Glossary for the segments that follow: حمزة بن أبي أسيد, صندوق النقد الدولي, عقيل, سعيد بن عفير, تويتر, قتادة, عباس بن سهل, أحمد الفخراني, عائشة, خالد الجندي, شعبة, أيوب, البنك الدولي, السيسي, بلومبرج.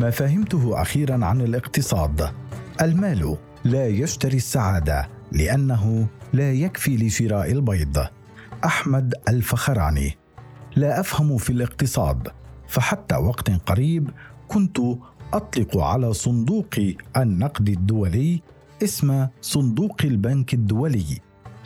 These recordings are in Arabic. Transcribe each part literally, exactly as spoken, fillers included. ما فهمته أخيراً عن الاقتصاد: المال لا يشتري السعادة لأنه لا يكفي لشراء البيض. أحمد الفخراني. لا أفهم في الاقتصاد، فحتى وقت قريب كنت أطلق على صندوق النقد الدولي اسم صندوق البنك الدولي،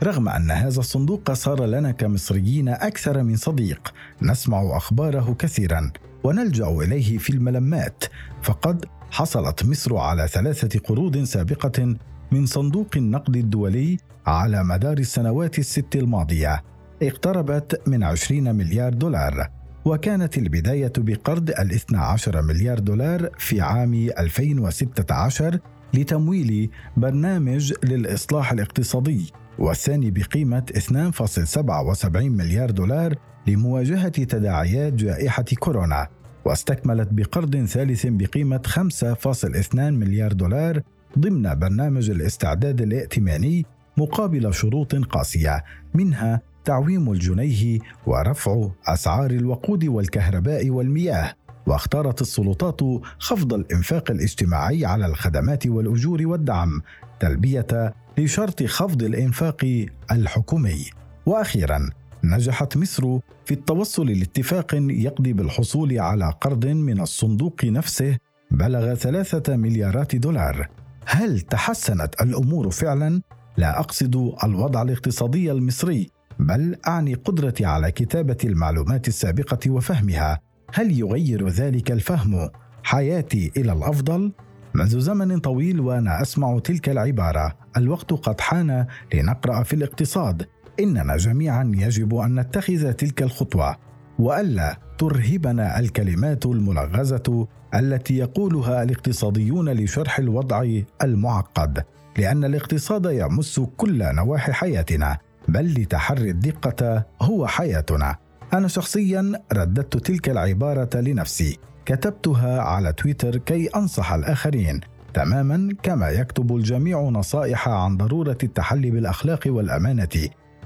رغم أن هذا الصندوق صار لنا كمصريين أكثر من صديق، نسمع أخباره كثيراً ونلجأ إليه في الملمات، فقد حصلت مصر على ثلاثة قروض سابقة من صندوق النقد الدولي على مدار السنوات الست الماضية اقتربت من عشرين مليار دولار، وكانت البداية بقرض الاثنى عشر مليار دولار في عام ألفين وستة عشر لتمويل برنامج للإصلاح الاقتصادي، والثاني بقيمة اثنين فاصلة سبعة وسبعين مليار دولار لمواجهة تداعيات جائحة كورونا، واستكملت بقرض ثالث بقيمة خمسة فاصلة اثنين مليار دولار ضمن برنامج الاستعداد الائتماني مقابل شروط قاسية، منها تعويم الجنيه ورفع أسعار الوقود والكهرباء والمياه. واختارت السلطات خفض الإنفاق الاجتماعي على الخدمات والأجور والدعم تلبية لشرط خفض الإنفاق الحكومي. وأخيراً نجحت مصر في التوصل لاتفاق يقضي بالحصول على قرض من الصندوق نفسه بلغ ثلاثة مليارات دولار. هل تحسنت الأمور فعلاً؟ لا أقصد الوضع الاقتصادي المصري، بل أعني قدرتي على كتابة المعلومات السابقة وفهمها. هل يغير ذلك الفهم حياتي إلى الأفضل؟ منذ زمن طويل وأنا أسمع تلك العبارة: الوقت قد حان لنقرأ في الاقتصاد. إننا جميعا يجب أن نتخذ تلك الخطوة، وألا ترهبنا الكلمات الملغزة التي يقولها الاقتصاديون لشرح الوضع المعقد، لأن الاقتصاد يمس كل نواحي حياتنا، بل لتحري الدقة هو حياتنا. أنا شخصيا رددت تلك العبارة لنفسي، كتبتها على تويتر كي أنصح الآخرين، تماما كما يكتب الجميع نصائح عن ضرورة التحلي بالأخلاق والأمانة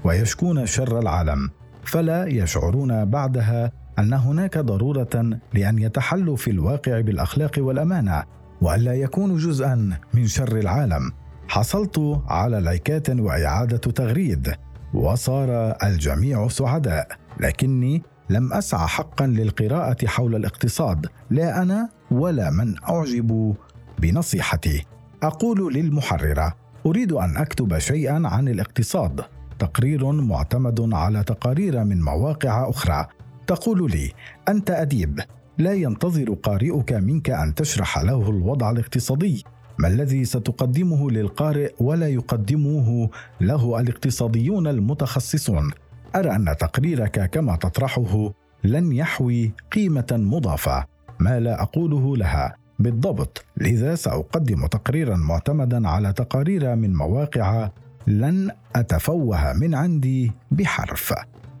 ويشكون شر العالم، فلا يشعرون بعدها أن هناك ضرورة لأن يتحلوا في الواقع بالأخلاق والأمانة وألا يكونوا جزءا من شر العالم. حصلت على لايكات وإعادة تغريد وصار الجميع سعداء، لكني لم أسعى حقا للقراءة حول الاقتصاد، لا أنا ولا من أعجب بنصيحتي. أقول للمحررة: أريد أن أكتب شيئا عن الاقتصاد، تقرير معتمد على تقارير من مواقع أخرى. تقول لي: أنت أديب، لا ينتظر قارئك منك أن تشرح له الوضع الاقتصادي، ما الذي ستقدمه للقارئ ولا يقدموه له الاقتصاديون المتخصصون. أرى أن تقريرك كما تطرحه لن يحوي قيمة مضافة ما لا أقوله لها بالضبط، لذا سأقدم تقريرا معتمدا على تقارير من مواقع لن أتفوه من عندي بحرف.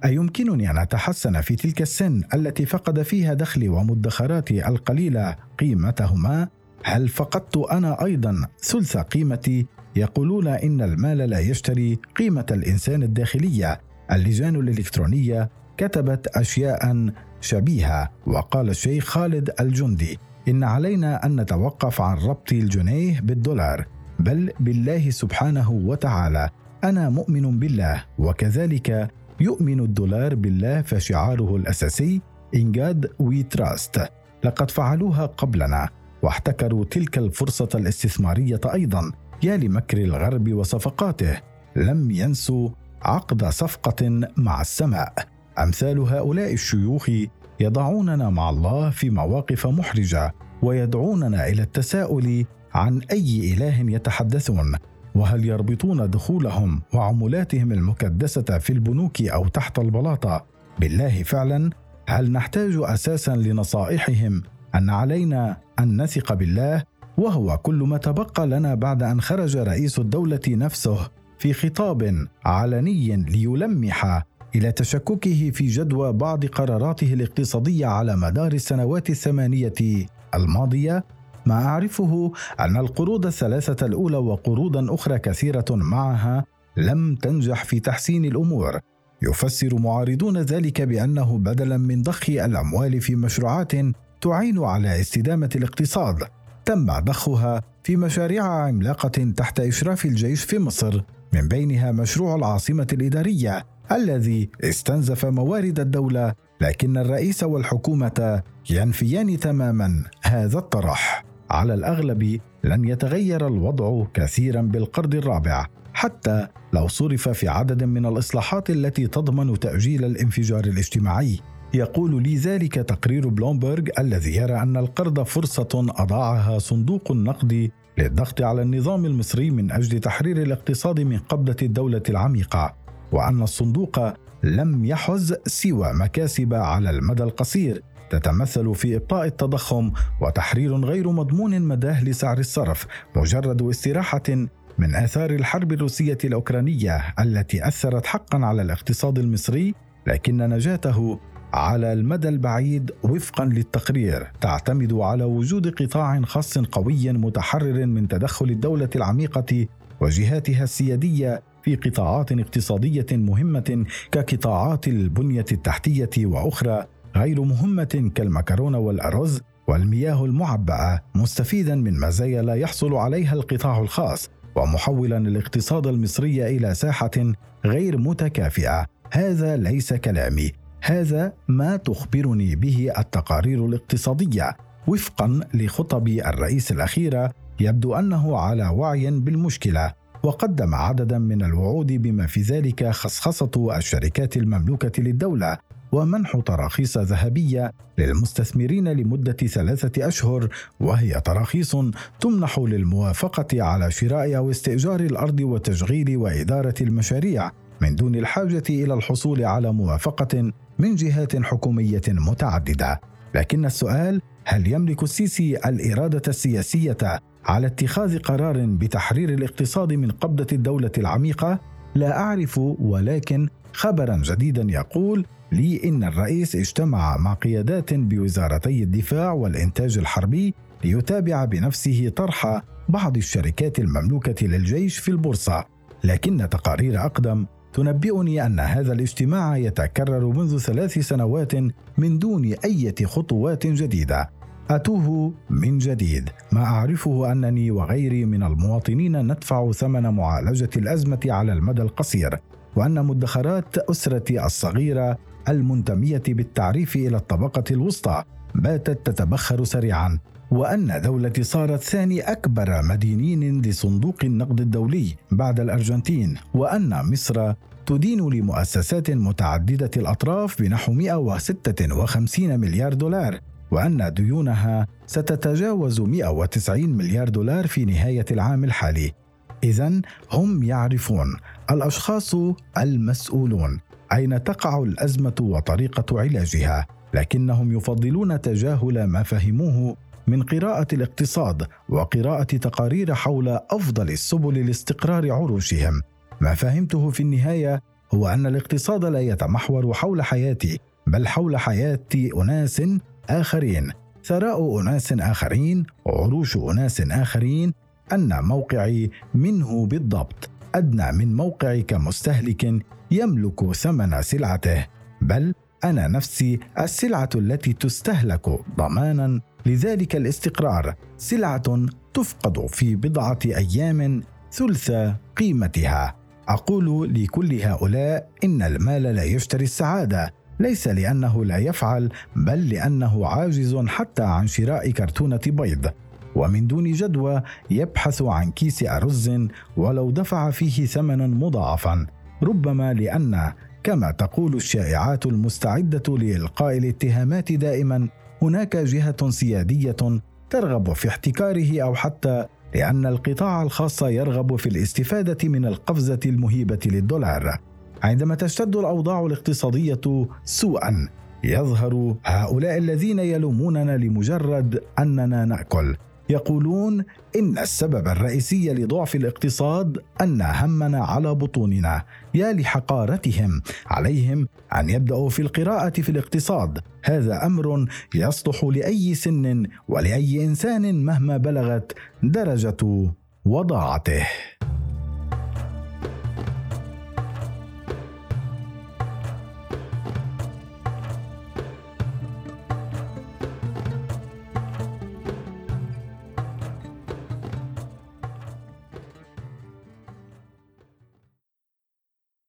أيمكنني أن أتحسن في تلك السن التي فقد فيها دخلي ومدخراتي القليلة قيمتهما؟ هل فقدت أنا أيضا ثلث قيمتي؟ يقولون إن المال لا يشتري قيمة الإنسان الداخلية. اللجان الإلكترونية كتبت أشياء شبيهة، وقال الشيخ خالد الجندي: إن علينا أن نتوقف عن ربط الجنيه بالدولار، بل بالله سبحانه وتعالى. أنا مؤمن بالله، وكذلك يؤمن الدولار بالله، فشعاره الأساسي إن جاد وي تراست. لقد فعلوها قبلنا واحتكروا تلك الفرصة الاستثمارية أيضا. يا لمكر الغرب وصفقاته، لم ينسوا عقد صفقة مع السماء. أمثال هؤلاء الشيوخ يضعوننا مع الله في مواقف محرجة ويدعوننا إلى التساؤل عن أي إله يتحدثون، وهل يربطون دخولهم وعملاتهم المكدسة في البنوك أو تحت البلاطة بالله فعلا؟ هل نحتاج أساسا لنصائحهم أن علينا أن نثق بالله، وهو كل ما تبقى لنا بعد أن خرج رئيس الدولة نفسه في خطاب علني ليلمح إلى تشككه في جدوى بعض قراراته الاقتصادية على مدار السنوات الثمانية الماضية؟ ما أعرفه أن القروض الثلاثة الأولى وقروضا أخرى كثيرة معها لم تنجح في تحسين الأمور. يفسر معارضون ذلك بأنه بدلا من ضخ الأموال في مشروعات تعين على استدامة الاقتصاد تم ضخها في مشاريع عملاقة تحت إشراف الجيش في مصر، من بينها مشروع العاصمة الإدارية الذي استنزف موارد الدولة، لكن الرئيس والحكومة ينفيان تماما هذا الطرح. على الأغلب لن يتغير الوضع كثيرا بالقرض الرابع، حتى لو صرف في عدد من الإصلاحات التي تضمن تأجيل الانفجار الاجتماعي. يقول لي ذلك تقرير بلومبرج الذي يرى أن القرض فرصة أضاعها صندوق النقد للضغط على النظام المصري من أجل تحرير الاقتصاد من قبضة الدولة العميقة، وأن الصندوق لم يحز سوى مكاسب على المدى القصير تتمثل في إبطاء التضخم وتحرير غير مضمون مداه لسعر الصرف، مجرد استراحة من آثار الحرب الروسية الأوكرانية التي أثرت حقا على الاقتصاد المصري، لكن نجاته على المدى البعيد وفقا للتقرير تعتمد على وجود قطاع خاص قوي متحرر من تدخل الدولة العميقة وجهاتها السيادية في قطاعات اقتصادية مهمة كقطاعات البنية التحتية، وأخرى غير مهمة كالمكرونة والأرز والمياه المعبأة، مستفيدا من مزايا لا يحصل عليها القطاع الخاص، ومحولا الاقتصاد المصري إلى ساحة غير متكافئة. هذا ليس كلامي، هذا ما تخبرني به التقارير الاقتصادية. وفقا لخطب الرئيس الأخيرة يبدو أنه على وعي بالمشكلة، وقدم عددا من الوعود بما في ذلك خصخصة الشركات المملوكة للدولة ومنح تراخيص ذهبية للمستثمرين لمدة ثلاثة أشهر، وهي تراخيص تمنح للموافقة على شراء أو استئجار الأرض وتشغيل وإدارة المشاريع من دون الحاجة إلى الحصول على موافقة من جهات حكومية متعددة. لكن السؤال، هل يملك السيسي الإرادة السياسية على اتخاذ قرار بتحرير الاقتصاد من قبضة الدولة العميقة؟ لا أعرف، ولكن خبرا جديدا يقول لي إن الرئيس اجتمع مع قيادات بوزارتي الدفاع والإنتاج الحربي ليتابع بنفسه طرح بعض الشركات المملوكة للجيش في البورصة، لكن تقارير أقدم تنبئني أن هذا الاجتماع يتكرر منذ ثلاث سنوات من دون أي خطوات جديدة. أتوه من جديد. ما أعرفه أنني وغيري من المواطنين ندفع ثمن معالجة الأزمة على المدى القصير، وأن مدخرات أسرتي الصغيرة المنتمية بالتعريف إلى الطبقة الوسطى باتت تتبخر سريعا، وأن دولتي صارت ثاني أكبر مدينين لصندوق النقد الدولي بعد الأرجنتين، وأن مصر تدين لمؤسسات متعددة الأطراف بنحو مئة وستة وخمسين مليار دولار، وأن ديونها ستتجاوز مئة وتسعين مليار دولار في نهاية العام الحالي. إذن هم يعرفون، الأشخاص المسؤولون، أين تقع الأزمة وطريقة علاجها، لكنهم يفضلون تجاهل ما فهموه من قراءة الاقتصاد وقراءة تقارير حول أفضل السبل لاستقرار عروشهم. ما فهمته في النهاية هو أن الاقتصاد لا يتمحور حول حياتي، بل حول حياة أناس آخرين، ثراء أناس آخرين، عروش أناس آخرين، أن موقعي منه بالضبط أدنى من موقعي كمستهلك يملك ثمن سلعته، بل أنا نفسي السلعة التي تستهلك ضماناً لذلك الاستقرار، سلعة تفقد في بضعة أيام ثلث قيمتها. أقول لكل هؤلاء إن المال لا يشتري السعادة، ليس لأنه لا يفعل، بل لأنه عاجز حتى عن شراء كرتونة بيض، ومن دون جدوى يبحث عن كيس أرز ولو دفع فيه ثمنا مضاعفا، ربما لأن كما تقول الشائعات المستعدة لإلقاء الاتهامات دائما هناك جهة سيادية ترغب في احتكاره، أو حتى لأن القطاع الخاص يرغب في الاستفادة من القفزة المهيبة للدولار. عندما تشتد الأوضاع الاقتصادية سوءا يظهر هؤلاء الذين يلوموننا لمجرد أننا نأكل، يقولون إن السبب الرئيسي لضعف الاقتصاد أن همنا على بطوننا. يا لحقارتهم، عليهم أن يبدأوا في القراءة في الاقتصاد، هذا أمر يصلح لأي سن ولأي إنسان مهما بلغت درجة وضاعته.